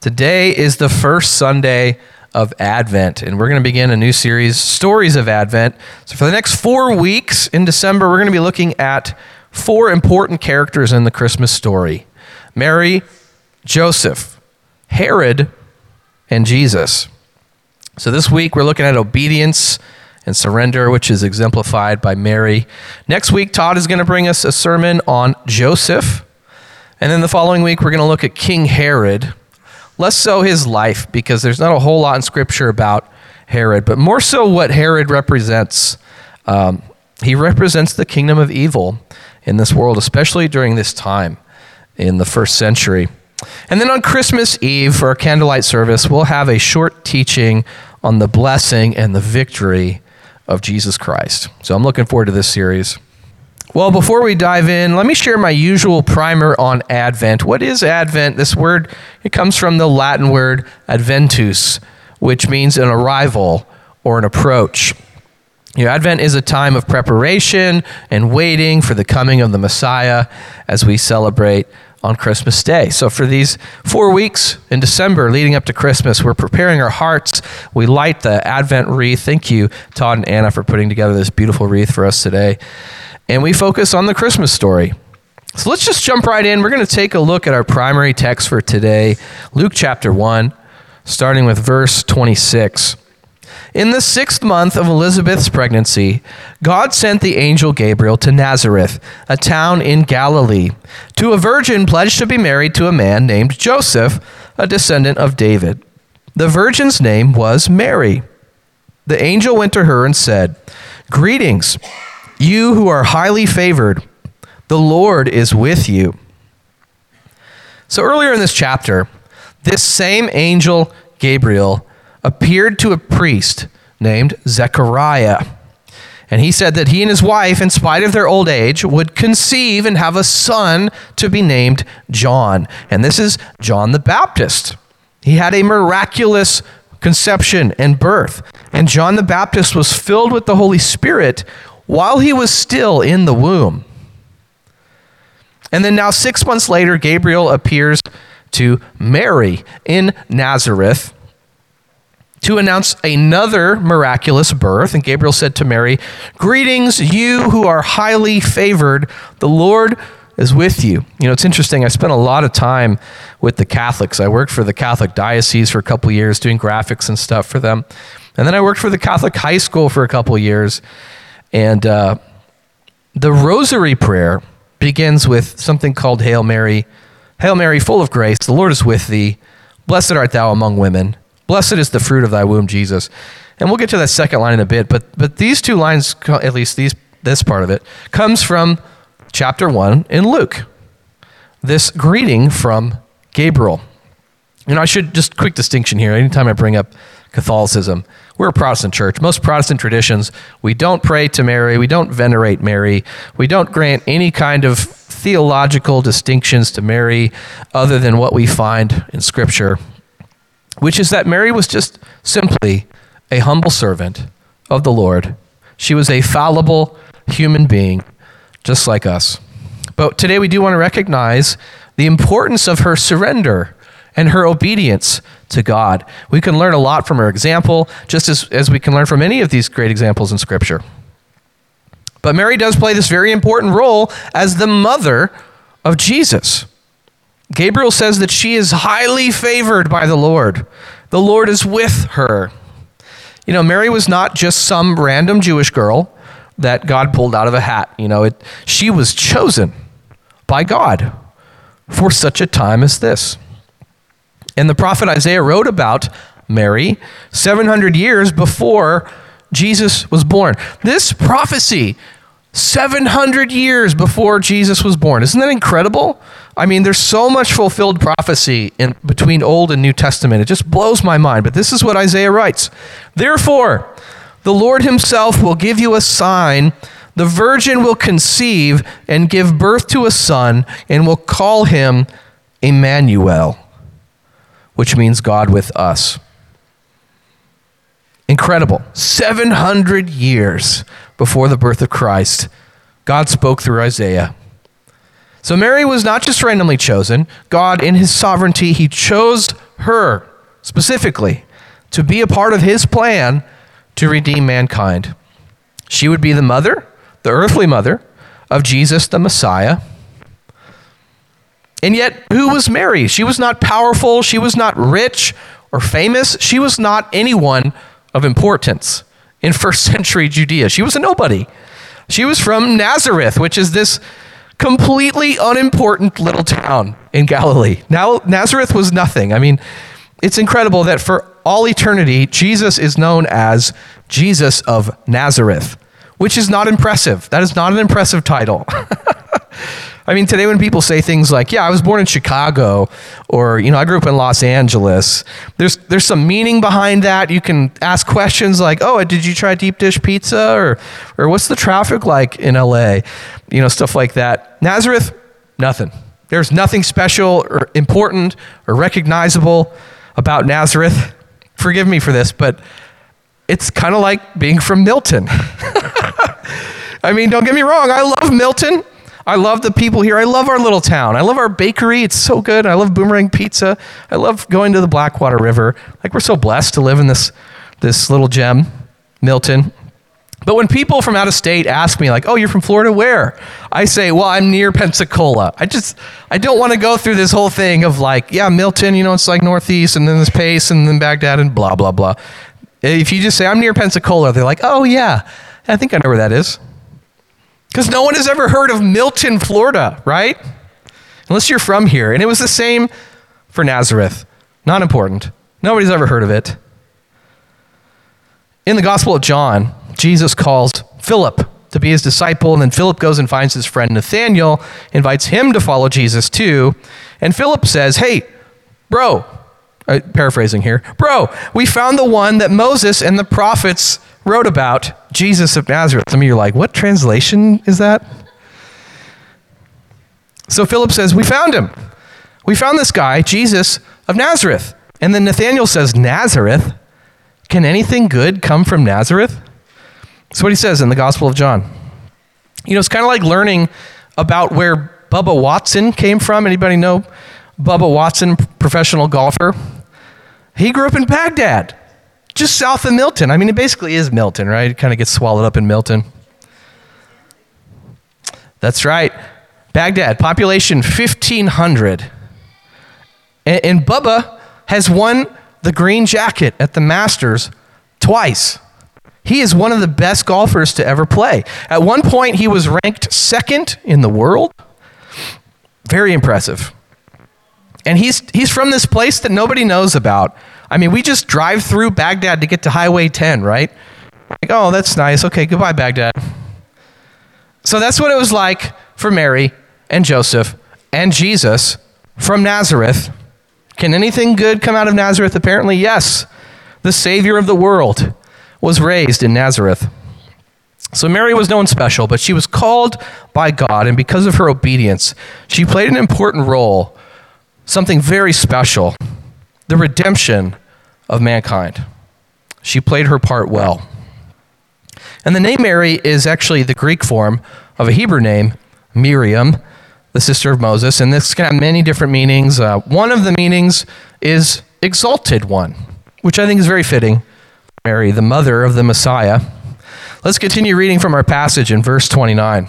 Today is the first Sunday of Advent, and we're going to begin a new series, Stories of Advent. So for the next 4 weeks in December, we're going to be looking at four important characters in the Christmas story: Mary, Joseph, Herod, and Jesus. So this week, we're looking at obedience and surrender, which is exemplified by Mary. Next week, Todd is going to bring us a sermon on Joseph. And then the following week, we're going to look at King Herod. Less so his life, because there's not a whole lot in Scripture about Herod, but more so what Herod represents. He represents the kingdom of evil in this world, especially during this time in the first century. And then on Christmas Eve, for our candlelight service, we'll have a short teaching on the blessing and the victory of Jesus Christ. So I'm looking forward to this series. Well, before we dive in, let me share my usual primer on Advent. What is Advent? This word, it comes from the Latin word adventus, which means an arrival or an approach. You know, Advent is a time of preparation and waiting for the coming of the Messiah as we celebrate on Christmas Day. So for these 4 weeks in December leading up to Christmas, we're preparing our hearts. We light the Advent wreath. Thank you, Todd and Anna, for putting together this beautiful wreath for us today. And we focus on the Christmas story. So let's just jump right in. We're going to take a look at our primary text for today, Luke chapter 1, starting with verse 26. In the 6th month of Elizabeth's pregnancy, God sent the angel Gabriel to Nazareth, a town in Galilee, to a virgin pledged to be married to a man named Joseph, a descendant of David. The virgin's name was Mary. The angel went to her and said, "Greetings, you who are highly favored. The Lord is with you." So earlier in this chapter, this same angel Gabriel appeared to a priest named Zechariah. And he said that he and his wife, in spite of their old age, would conceive and have a son to be named John. And this is John the Baptist. He had a miraculous conception and birth. And John the Baptist was filled with the Holy Spirit while he was still in the womb. And then now 6 months later, Gabriel appears to Mary in Nazareth to announce another miraculous birth. And Gabriel said to Mary, "Greetings, you who are highly favored. The Lord is with you." You know, it's interesting. I spent a lot of time with the Catholics. I worked for the Catholic diocese for a couple of years doing graphics and stuff for them. And then I worked for the Catholic high school for a couple of years. And the rosary prayer begins with something called Hail Mary. "Hail Mary, full of grace, the Lord is with thee. Blessed art thou among women. Blessed is the fruit of thy womb, Jesus." And we'll get to that second line in a bit, but these two lines, at least this part of it, comes from chapter 1 in Luke, this greeting from Gabriel. And I should, just quick distinction here, anytime I bring up Catholicism, we're a Protestant church. Most Protestant traditions, we don't pray to Mary. We don't venerate Mary. We don't grant any kind of theological distinctions to Mary other than what we find in Scripture, which is that Mary was just simply a humble servant of the Lord. She was a fallible human being, just like us. But today we do want to recognize the importance of her surrender and her obedience to God. We can learn a lot from her example, just as we can learn from any of these great examples in Scripture. But Mary does play this very important role as the mother of Jesus. Gabriel says that she is highly favored by the Lord. The Lord is with her. You know, Mary was not just some random Jewish girl that God pulled out of a hat. You know, she was chosen by God for such a time as this. And the prophet Isaiah wrote about Mary 700 years before Jesus was born. This prophecy, 700 years before Jesus was born. Isn't that incredible? I mean, there's so much fulfilled prophecy in between Old and New Testament. It just blows my mind. But this is what Isaiah writes. "Therefore, the Lord himself will give you a sign. The virgin will conceive and give birth to a son and will call him Emmanuel," which means God with us. Incredible. 700 years before the birth of Christ, God spoke through Isaiah. So Mary was not just randomly chosen. God, in his sovereignty, he chose her specifically to be a part of his plan to redeem mankind. She would be the mother, the earthly mother, of Jesus the Messiah. And yet, who was Mary? She was not powerful. She was not rich or famous. She was not anyone of importance in first century Judea. She was a nobody. She was from Nazareth, which is this completely unimportant little town in Galilee. Now, Nazareth was nothing. I mean, it's incredible that for all eternity, Jesus is known as Jesus of Nazareth, which is not impressive. That is not an impressive title. I mean, today when people say things like, yeah, I was born in Chicago, or, you know, I grew up in Los Angeles, there's some meaning behind that. You can ask questions like, oh, did you try deep dish pizza? Or what's the traffic like in LA? You know, stuff like that. Nazareth, nothing. There's nothing special or important or recognizable about Nazareth. Forgive me for this, but it's kind of like being from Milton. I mean, don't get me wrong. I love Milton. I love the people here. I love our little town. I love our bakery. It's so good. I love Boomerang Pizza. I love going to the Blackwater River. Like, we're so blessed to live in this little gem, Milton. But when people from out of state ask me, like, oh, you're from Florida, where? I say, well, I'm near Pensacola. I don't want to go through this whole thing of like, yeah, Milton, you know, it's like northeast, and then this Pace, and then Baghdad, and blah, blah, blah. If you just say, I'm near Pensacola, they're like, oh, yeah, I think I know where that is. Because no one has ever heard of Milton, Florida, right? Unless you're from here. And it was the same for Nazareth. Not important. Nobody's ever heard of it. In the Gospel of John, Jesus calls Philip to be his disciple, and then Philip goes and finds his friend Nathaniel, invites him to follow Jesus too, and Philip says, hey, bro, paraphrasing here, bro, we found the one that Moses and the prophets wrote about, Jesus of Nazareth. Some of you are like, what translation is that? So Philip says, we found him. We found this guy, Jesus of Nazareth. And then Nathaniel says, Nazareth? Can anything good come from Nazareth? That's what he says in the Gospel of John. You know, it's kind of like learning about where Bubba Watson came from. Anybody know Bubba Watson, professional golfer? He grew up in Baghdad, just south of Milton. I mean, it basically is Milton, right? It kind of gets swallowed up in Milton. That's right. Baghdad, population 1,500. And Bubba has won the green jacket at the Masters twice. He is one of the best golfers to ever play. At one point, he was ranked second in the world. Very impressive. And he's from this place that nobody knows about. I mean, we just drive through Baghdad to get to Highway 10, right? Like, oh, that's nice. Okay, goodbye, Baghdad. So that's what it was like for Mary and Joseph and Jesus from Nazareth. Can anything good come out of Nazareth? Apparently, yes. The Savior of the world was raised in Nazareth. So Mary was no one special, but she was called by God, and because of her obedience, she played an important role, something very special. The redemption of mankind. She played her part well. And the name Mary is actually the Greek form of a Hebrew name, Miriam, the sister of Moses. And this can have many different meanings. One of the meanings is exalted one, which I think is very fitting. Mary, the mother of the Messiah. Let's continue reading from our passage in verse 29.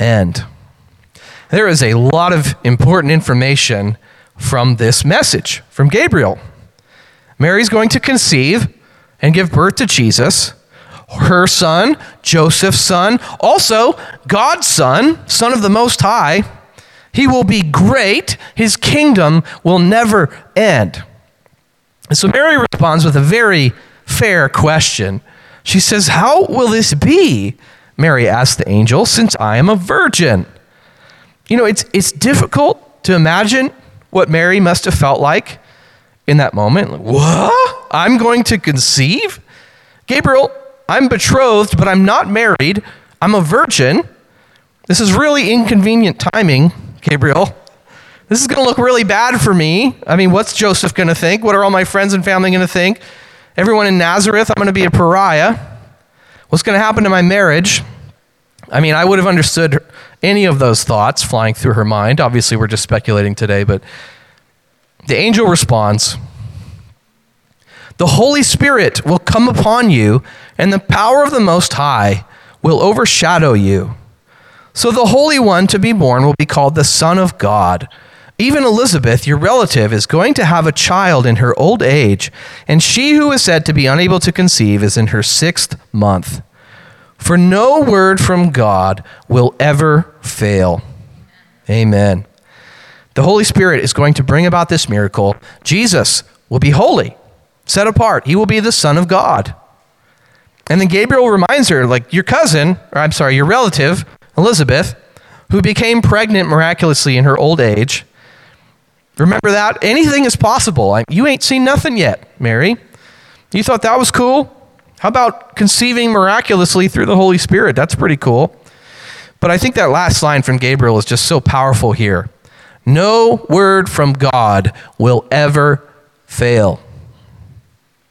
end. There is a lot of important information from this message, from Gabriel. Mary's going to conceive and give birth to Jesus, her son, Joseph's son, also God's son, Son of the Most High. He will be great. His kingdom will never end. And so Mary responds with a very fair question. She says, how will this be? Mary asked the angel, since I am a virgin. You know, it's difficult to imagine what Mary must have felt like in that moment. Like, what? I'm going to conceive? Gabriel, I'm betrothed, but I'm not married. I'm a virgin. This is really inconvenient timing, Gabriel. This is going to look really bad for me. I mean, what's Joseph going to think? What are all my friends and family going to think? Everyone in Nazareth, I'm going to be a pariah. What's going to happen to my marriage? I mean, I would have understood any of those thoughts flying through her mind. Obviously, we're just speculating today, but the angel responds, "The Holy Spirit will come upon you, and the power of the Most High will overshadow you. So the Holy One to be born will be called the Son of God. Even Elizabeth, your relative, is going to have a child in her old age, and she who is said to be unable to conceive is in her 6th month. For no word from God will ever fail." Amen. The Holy Spirit is going to bring about this miracle. Jesus will be holy, set apart. He will be the Son of God. And then Gabriel reminds her, like, your relative, Elizabeth, who became pregnant miraculously in her old age. Remember that? Anything is possible. You ain't seen nothing yet, Mary. You thought that was cool? How about conceiving miraculously through the Holy Spirit? That's pretty cool. But I think that last line from Gabriel is just so powerful here. No word from God will ever fail.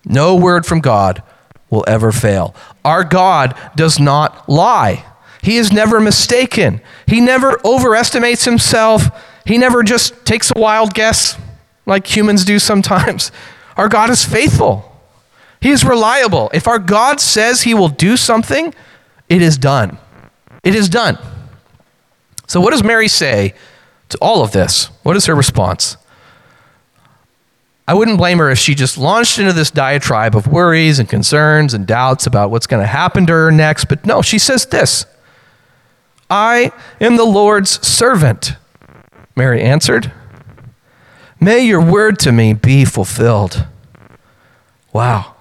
No word from God will ever fail. Our God does not lie. He is never mistaken. He never overestimates himself. He never just takes a wild guess like humans do sometimes. Our God is faithful. He is reliable. If our God says he will do something, it is done. It is done. So what does Mary say to all of this? What is her response? I wouldn't blame her if she just launched into this diatribe of worries and concerns and doubts about what's going to happen to her next. But no, she says this, "I am the Lord's servant," Mary answered. "May your word to me be fulfilled." Wow.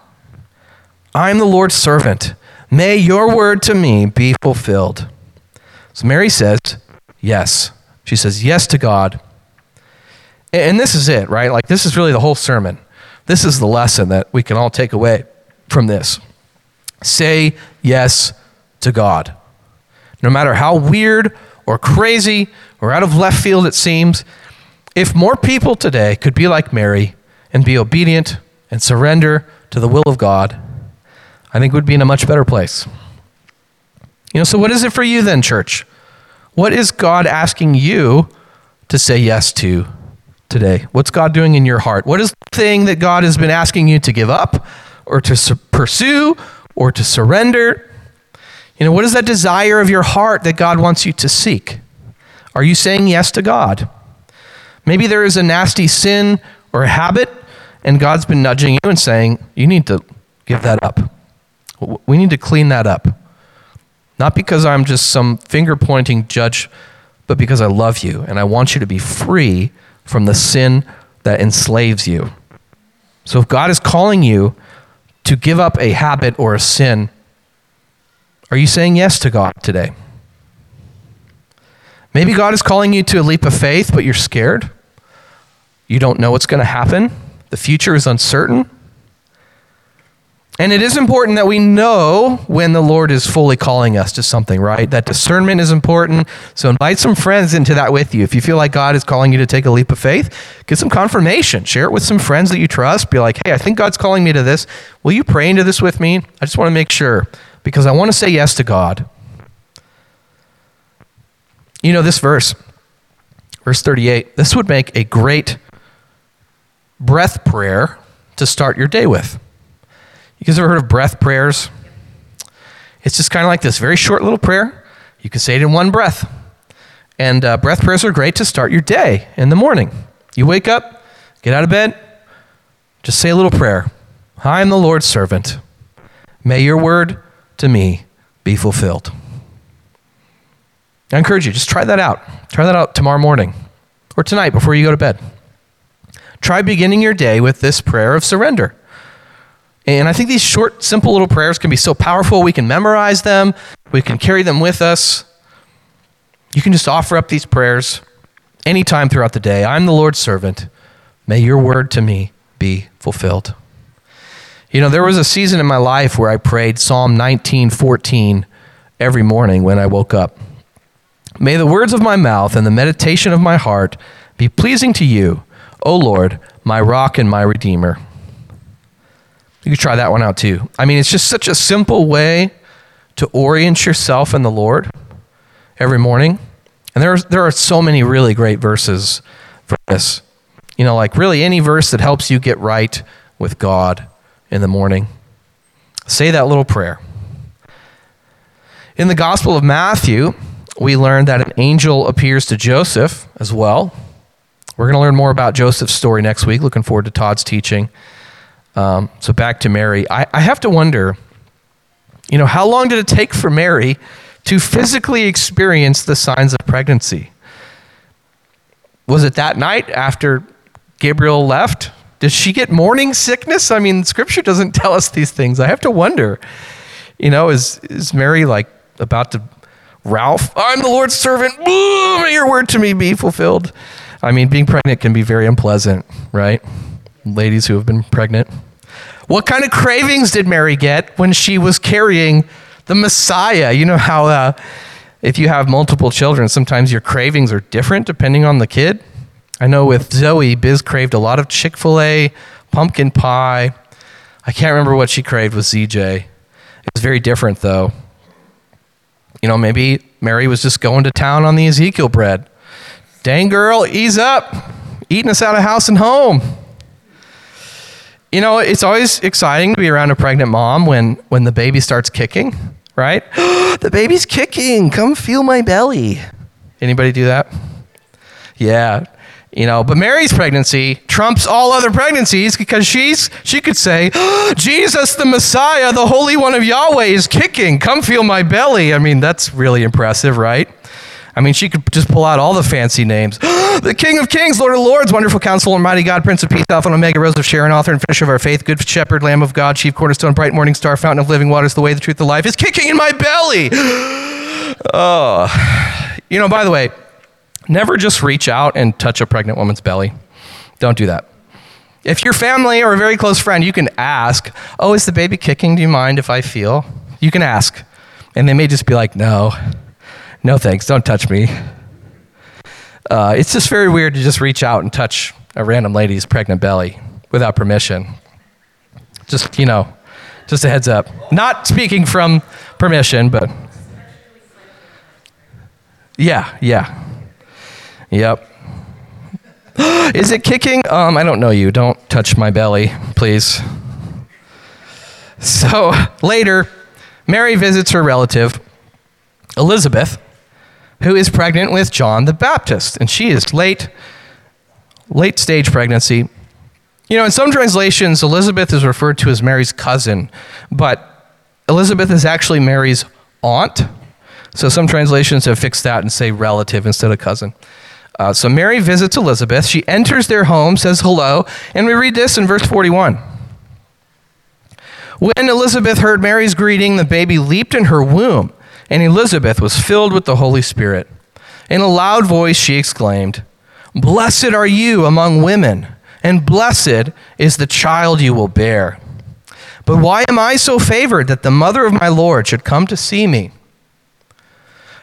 "I am the Lord's servant. May your word to me be fulfilled." So Mary says, yes. She says yes to God. And this is it, right? Like, this is really the whole sermon. This is the lesson that we can all take away from this. Say yes to God. No matter how weird or crazy or out of left field it seems, if more people today could be like Mary and be obedient and surrender to the will of God, I think we'd be in a much better place. So what is it for you then, church? What is God asking you to say yes to today? What's God doing in your heart? What is the thing that God has been asking you to give up or to pursue or to surrender? What is that desire of your heart that God wants you to seek? Are you saying yes to God? Maybe there is a nasty sin or a habit, and God's been nudging you and saying, you need to give that up. We need to clean that up. Not because I'm just some finger-pointing judge, but because I love you, and I want you to be free from the sin that enslaves you. So if God is calling you to give up a habit or a sin, are you saying yes to God today? Maybe God is calling you to a leap of faith, but you're scared. You don't know what's going to happen. The future is uncertain. And it is important that we know when the Lord is fully calling us to something, right? That discernment is important. So invite some friends into that with you. If you feel like God is calling you to take a leap of faith, get some confirmation. Share it with some friends that you trust. Be like, hey, I think God's calling me to this. Will you pray into this with me? I just want to make sure, because I want to say yes to God. This verse 38, this would make a great breath prayer to start your day with. You guys ever heard of breath prayers? It's just kind of like this very short little prayer. You can say it in one breath. And breath prayers are great to start your day in the morning. You wake up, get out of bed, just say a little prayer. I am the Lord's servant. May your word to me be fulfilled. I encourage you, just try that out. Try that out tomorrow morning or tonight before you go to bed. Try beginning your day with this prayer of surrender. And I think these short, simple little prayers can be so powerful. We can memorize them. We can carry them with us. You can just offer up these prayers any time throughout the day. I'm the Lord's servant. May your word to me be fulfilled. You know, there was a season in my life where I prayed Psalm 19:14 every morning when I woke up. May the words of my mouth and the meditation of my heart be pleasing to you, O Lord, my rock and my redeemer. You could try that one out too. I mean, it's just such a simple way to orient yourself in the Lord every morning. And there are so many really great verses for this. You know, like really any verse that helps you get right with God in the morning. Say that little prayer. In the Gospel of Matthew, we learn that an angel appears to Joseph as well. We're going to learn more about Joseph's story next week. Looking forward to Todd's teaching. So back to Mary. I have to wonder, you know, how long did it take for Mary to physically experience the signs of pregnancy? Was it that night after Gabriel left? Did she get morning sickness? I mean, Scripture doesn't tell us these things. I have to wonder, you know, is Mary like about to Ralph? I'm the Lord's servant. May your word to me be fulfilled. I mean, being pregnant can be very unpleasant, right? Ladies who have been pregnant. What kind of cravings did Mary get when she was carrying the Messiah? You know how if you have multiple children, sometimes your cravings are different depending on the kid. I know with Zoe, Biz craved a lot of Chick-fil-A, pumpkin pie. I can't remember what she craved with ZJ. It was very different, though. You know, maybe Mary was just going to town on the Ezekiel bread. Dang girl, ease up. Eating us out of house and home. You know, it's always exciting to be around a pregnant mom when the baby starts kicking, right? The baby's kicking. Come feel my belly. Anybody do that? Yeah. You know, but Mary's pregnancy trumps all other pregnancies because she could say, Jesus, the Messiah, the Holy One of Yahweh is kicking. Come feel my belly. I mean, that's really impressive, right? I mean, she could just pull out all the fancy names. The King of Kings, Lord of Lords, Wonderful Counselor, Almighty God, Prince of Peace, Alpha and Omega, Rose of Sharon, Author and Finisher of our faith, Good Shepherd, Lamb of God, Chief Cornerstone, Bright Morning Star, Fountain of Living Waters, the Way, the Truth, the Life is kicking in my belly. Oh, you know, by the way, never just reach out and touch a pregnant woman's belly. Don't do that. If your family or a very close friend, you can ask, oh, is the baby kicking? Do you mind if I feel? You can ask. And they may just be like, no thanks, don't touch me. It's just very weird to just reach out and touch a random lady's pregnant belly without permission. Just, you know, just a heads up. Not speaking from permission, but yeah. Yep. Is it kicking? I don't know you. Don't touch my belly, please. So later, Mary visits her relative, Elizabeth, who is pregnant with John the Baptist, and she is late stage pregnancy. You know, in some translations, Elizabeth is referred to as Mary's cousin, but Elizabeth is actually Mary's aunt. So some translations have fixed that and say relative instead of cousin. So Mary visits Elizabeth. She enters their home, says hello, and we read this in verse 41. When Elizabeth heard Mary's greeting, the baby leaped in her womb, and Elizabeth was filled with the Holy Spirit. In a loud voice, she exclaimed, "Blessed are you among women, and blessed is the child you will bear. But why am I so favored that the mother of my Lord should come to see me?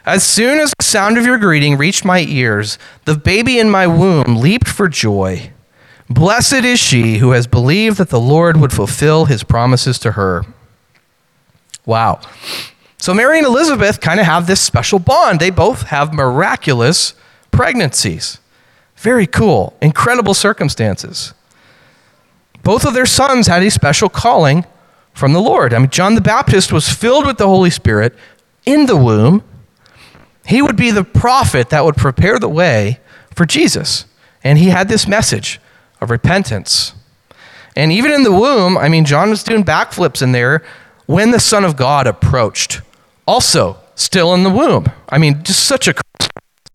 As soon as the sound of your greeting reached my ears, the baby in my womb leaped for joy. Blessed is she who has believed that the Lord would fulfill his promises to her." Wow. So Mary and Elizabeth kind of have this special bond. They both have miraculous pregnancies. Very cool, incredible circumstances. Both of their sons had a special calling from the Lord. I mean, John the Baptist was filled with the Holy Spirit in the womb. He would be the prophet that would prepare the way for Jesus. And he had this message of repentance. And even in the womb, I mean, John was doing backflips in there when the Son of God approached. Also, still in the womb. I mean, just such a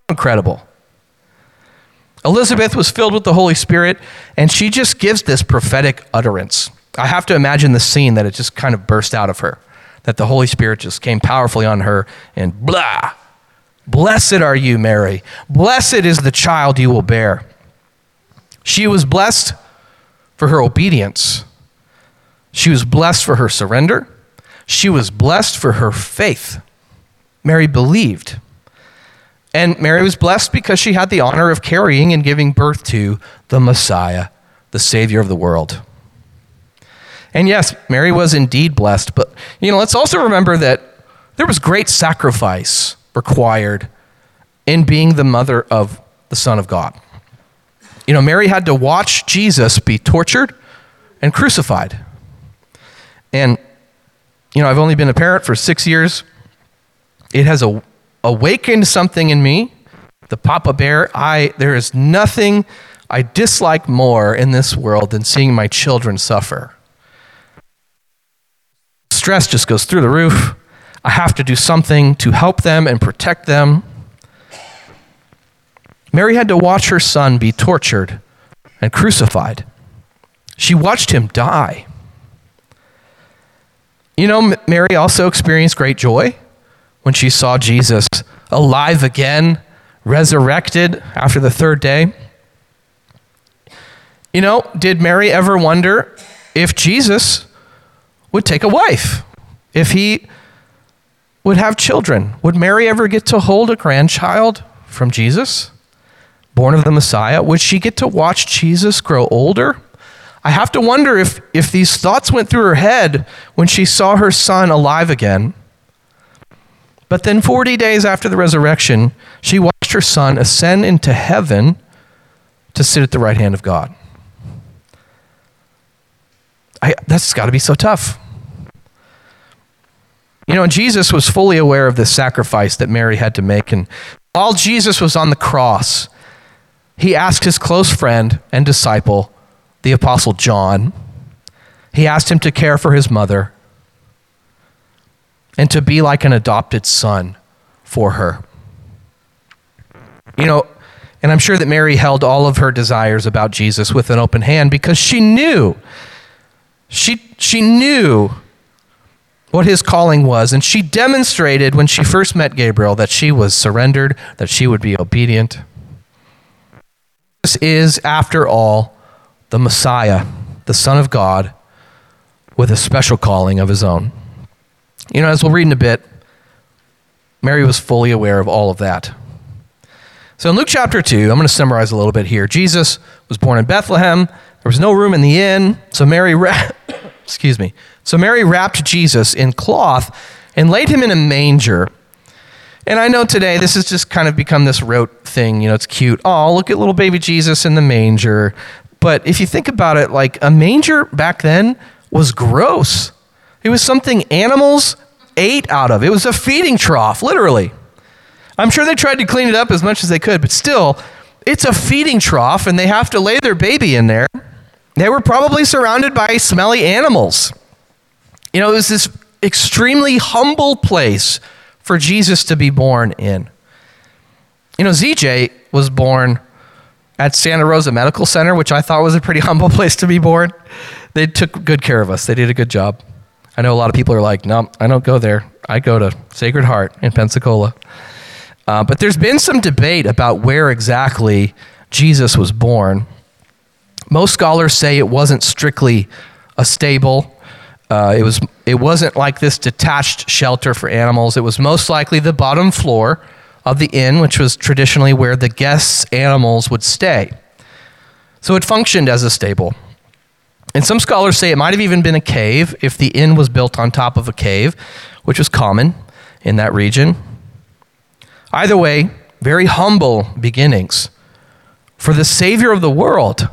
incredible. Elizabeth was filled with the Holy Spirit, and she just gives this prophetic utterance. I have to imagine the scene that it just kind of burst out of her, that the Holy Spirit just came powerfully on her and blah. Blessed are you, Mary. Blessed is the child you will bear. She was blessed for her obedience. She was blessed for her surrender. She was blessed for her faith. Mary believed. And Mary was blessed because she had the honor of carrying and giving birth to the Messiah, the Savior of the world. And yes, Mary was indeed blessed, but let's also remember that there was great sacrifice required in being the mother of the Son of God. Mary had to watch Jesus be tortured and crucified. And, I've only been a parent for 6 years. It has awakened something in me, the Papa Bear. There is nothing I dislike more in this world than seeing my children suffer. Stress just goes through the roof. I have to do something to help them and protect them. Mary had to watch her son be tortured and crucified. She watched him die. Mary also experienced great joy when she saw Jesus alive again, resurrected after the third day. Did Mary ever wonder if Jesus would take a wife, if he would have children? Would Mary ever get to hold a grandchild from Jesus, born of the Messiah? Would she get to watch Jesus grow older? I have to wonder if these thoughts went through her head when she saw her son alive again. But then 40 days after the resurrection, she watched her son ascend into heaven to sit at the right hand of God. That's got to be so tough. And Jesus was fully aware of this sacrifice that Mary had to make. And while Jesus was on the cross, he asked his close friend and disciple, the Apostle John, he asked him to care for his mother and to be like an adopted son for her. And I'm sure that Mary held all of her desires about Jesus with an open hand because she knew. She knew what his calling was, and she demonstrated when she first met Gabriel that she was surrendered, that she would be obedient. This is, after all, the Messiah, the Son of God, with a special calling of his own. As we'll read in a bit, Mary was fully aware of all of that. So in Luke chapter 2, I'm going to summarize a little bit here. Jesus was born in Bethlehem. There was no room in the inn, so Mary Mary wrapped Jesus in cloth and laid him in a manger. And I know today this has just kind of become this rote thing. It's cute. Oh, look at little baby Jesus in the manger. But if you think about it, like a manger back then was gross. It was something animals ate out of. It was a feeding trough, literally. I'm sure they tried to clean it up as much as they could, but still, it's a feeding trough and they have to lay their baby in there. They were probably surrounded by smelly animals. It was this extremely humble place for Jesus to be born in. ZJ was born at Santa Rosa Medical Center, which I thought was a pretty humble place to be born. They took good care of us. They did a good job. I know a lot of people are like, no, I don't go there. I go to Sacred Heart in Pensacola. But there's been some debate about where exactly Jesus was born. Most scholars say it wasn't strictly a stable. It wasn't like this detached shelter for animals. It was most likely the bottom floor of the inn, which was traditionally where the guests' animals would stay. So it functioned as a stable. And some scholars say it might have even been a cave if the inn was built on top of a cave, which was common in that region. Either way, very humble beginnings for the Savior of the world.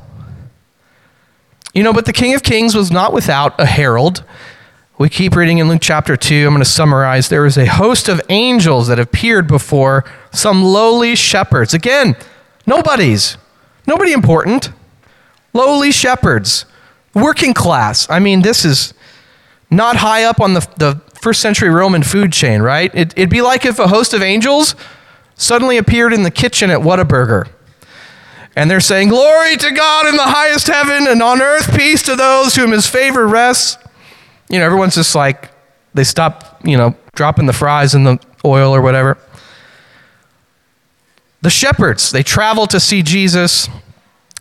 But the King of Kings was not without a herald. We keep reading in Luke chapter 2. I'm going to summarize. There is a host of angels that appeared before some lowly shepherds. Again, nobody important. Lowly shepherds, working class. This is not high up on the first century Roman food chain, right? It'd be like if a host of angels suddenly appeared in the kitchen at Whataburger. And they're saying, glory to God in the highest heaven and on earth, peace to those whom his favor rests. Everyone's just like, they stop, dropping the fries in the oil or whatever. The shepherds, they travel to see Jesus.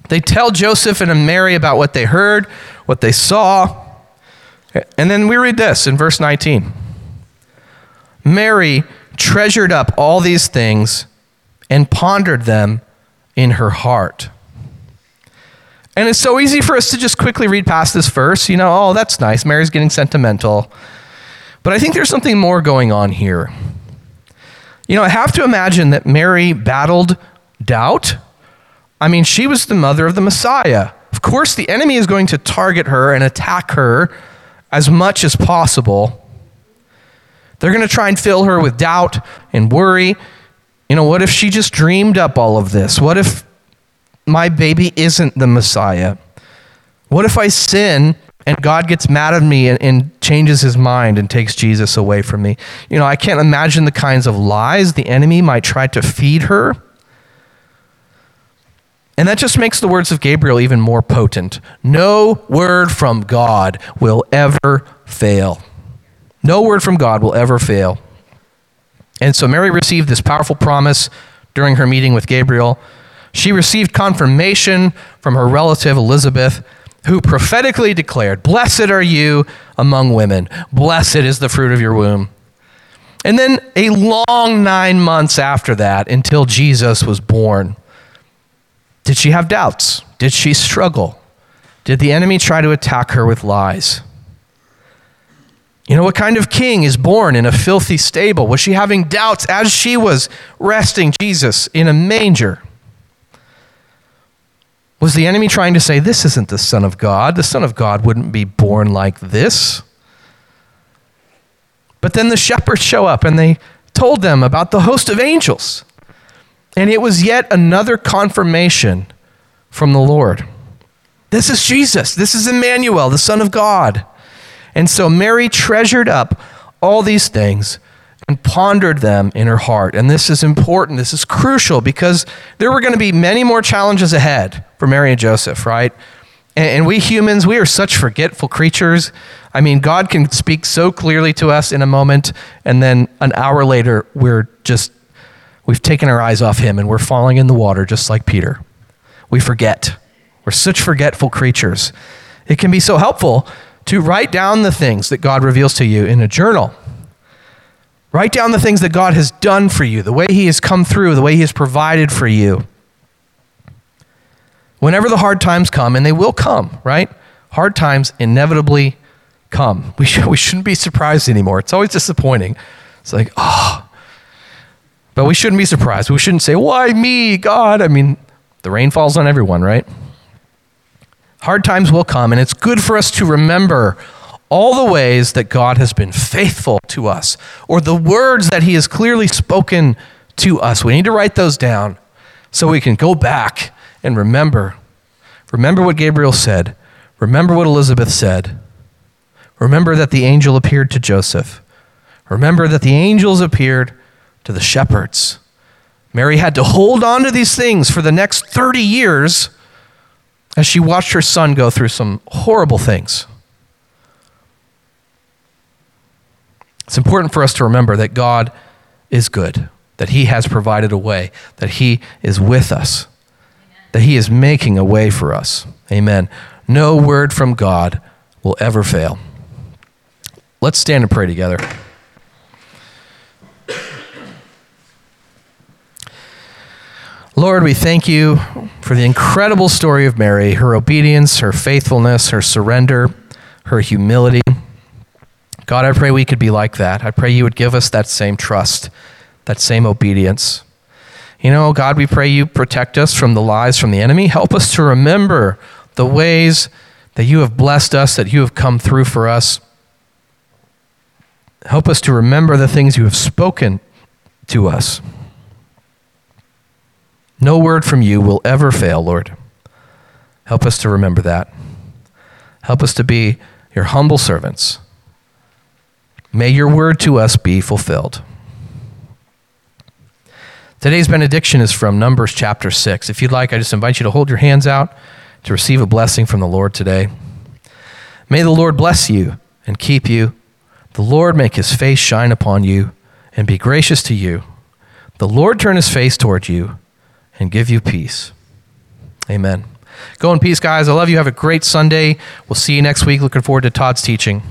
They tell Joseph and Mary about what they heard, what they saw. And then we read this in verse 19. Mary treasured up all these things and pondered them in her heart. And it's so easy for us to just quickly read past this verse. You know, oh, that's nice. Mary's getting sentimental. But I think there's something more going on here. You know, I have to imagine that Mary battled doubt. I mean, she was the mother of the Messiah. Of course, the enemy is going to target her and attack her as much as possible. They're going to try and fill her with doubt and worry. You know, what if she just dreamed up all of this? What if my baby isn't the Messiah? What if I sin and God gets mad at me and changes his mind and takes Jesus away from me? You know, I can't imagine the kinds of lies the enemy might try to feed her. And that just makes the words of Gabriel even more potent. No word from God will ever fail. No word from God will ever fail. And so Mary received this powerful promise during her meeting with Gabriel. She received confirmation from her relative Elizabeth, who prophetically declared, "Blessed are you among women. Blessed is the fruit of your womb." And then a long 9 months after that, until Jesus was born, did she have doubts? Did she struggle? Did the enemy try to attack her with lies? You know, what kind of king is born in a filthy stable? Was she having doubts as she was resting Jesus in a manger? Was the enemy trying to say, this isn't the Son of God? The Son of God wouldn't be born like this. But then the shepherds show up and they told them about the host of angels. And it was yet another confirmation from the Lord. This is Jesus. This is Emmanuel, the Son of God. And so Mary treasured up all these things and pondered them in her heart. And this is important. This is crucial because there were going to be many more challenges ahead for Mary and Joseph, right? And we humans, we are such forgetful creatures. I mean, God can speak so clearly to us in a moment, and then an hour later, we've taken our eyes off him and we're falling in the water just like Peter. We forget. We're such forgetful creatures. It can be so helpful to write down the things that God reveals to you in a journal. Write down the things that God has done for you, the way he has come through, the way he has provided for you. Whenever the hard times come, and they will come, right? Hard times inevitably come. We shouldn't be surprised anymore. It's always disappointing. It's like, oh, but we shouldn't be surprised. We shouldn't say, why me, God? I mean, the rain falls on everyone, right? Hard times will come, and it's good for us to remember all the ways that God has been faithful to us, or the words that he has clearly spoken to us. We need to write those down so we can go back and remember. Remember what Gabriel said. Remember what Elizabeth said. Remember that the angel appeared to Joseph. Remember that the angels appeared to the shepherds. Mary had to hold on to these things for the next 30 years as she watched her son go through some horrible things. It's important for us to remember that God is good, that he has provided a way, that he is with us, that he is making a way for us. Amen. No word from God will ever fail. Let's stand and pray together. Lord, we thank you for the incredible story of Mary, her obedience, her faithfulness, her surrender, her humility. God, I pray we could be like that. I pray you would give us that same trust, that same obedience. You know, God, we pray you protect us from the lies from the enemy. Help us to remember the ways that you have blessed us, that you have come through for us. Help us to remember the things you have spoken to us. No word from you will ever fail, Lord. Help us to remember that. Help us to be your humble servants. May your word to us be fulfilled. Today's benediction is from Numbers chapter 6. If you'd like, I just invite you to hold your hands out to receive a blessing from the Lord today. May the Lord bless you and keep you. The Lord make his face shine upon you and be gracious to you. The Lord turn his face toward you and give you peace. Amen. Go in peace, guys. I love you. Have a great Sunday. We'll see you next week. Looking forward to Todd's teaching.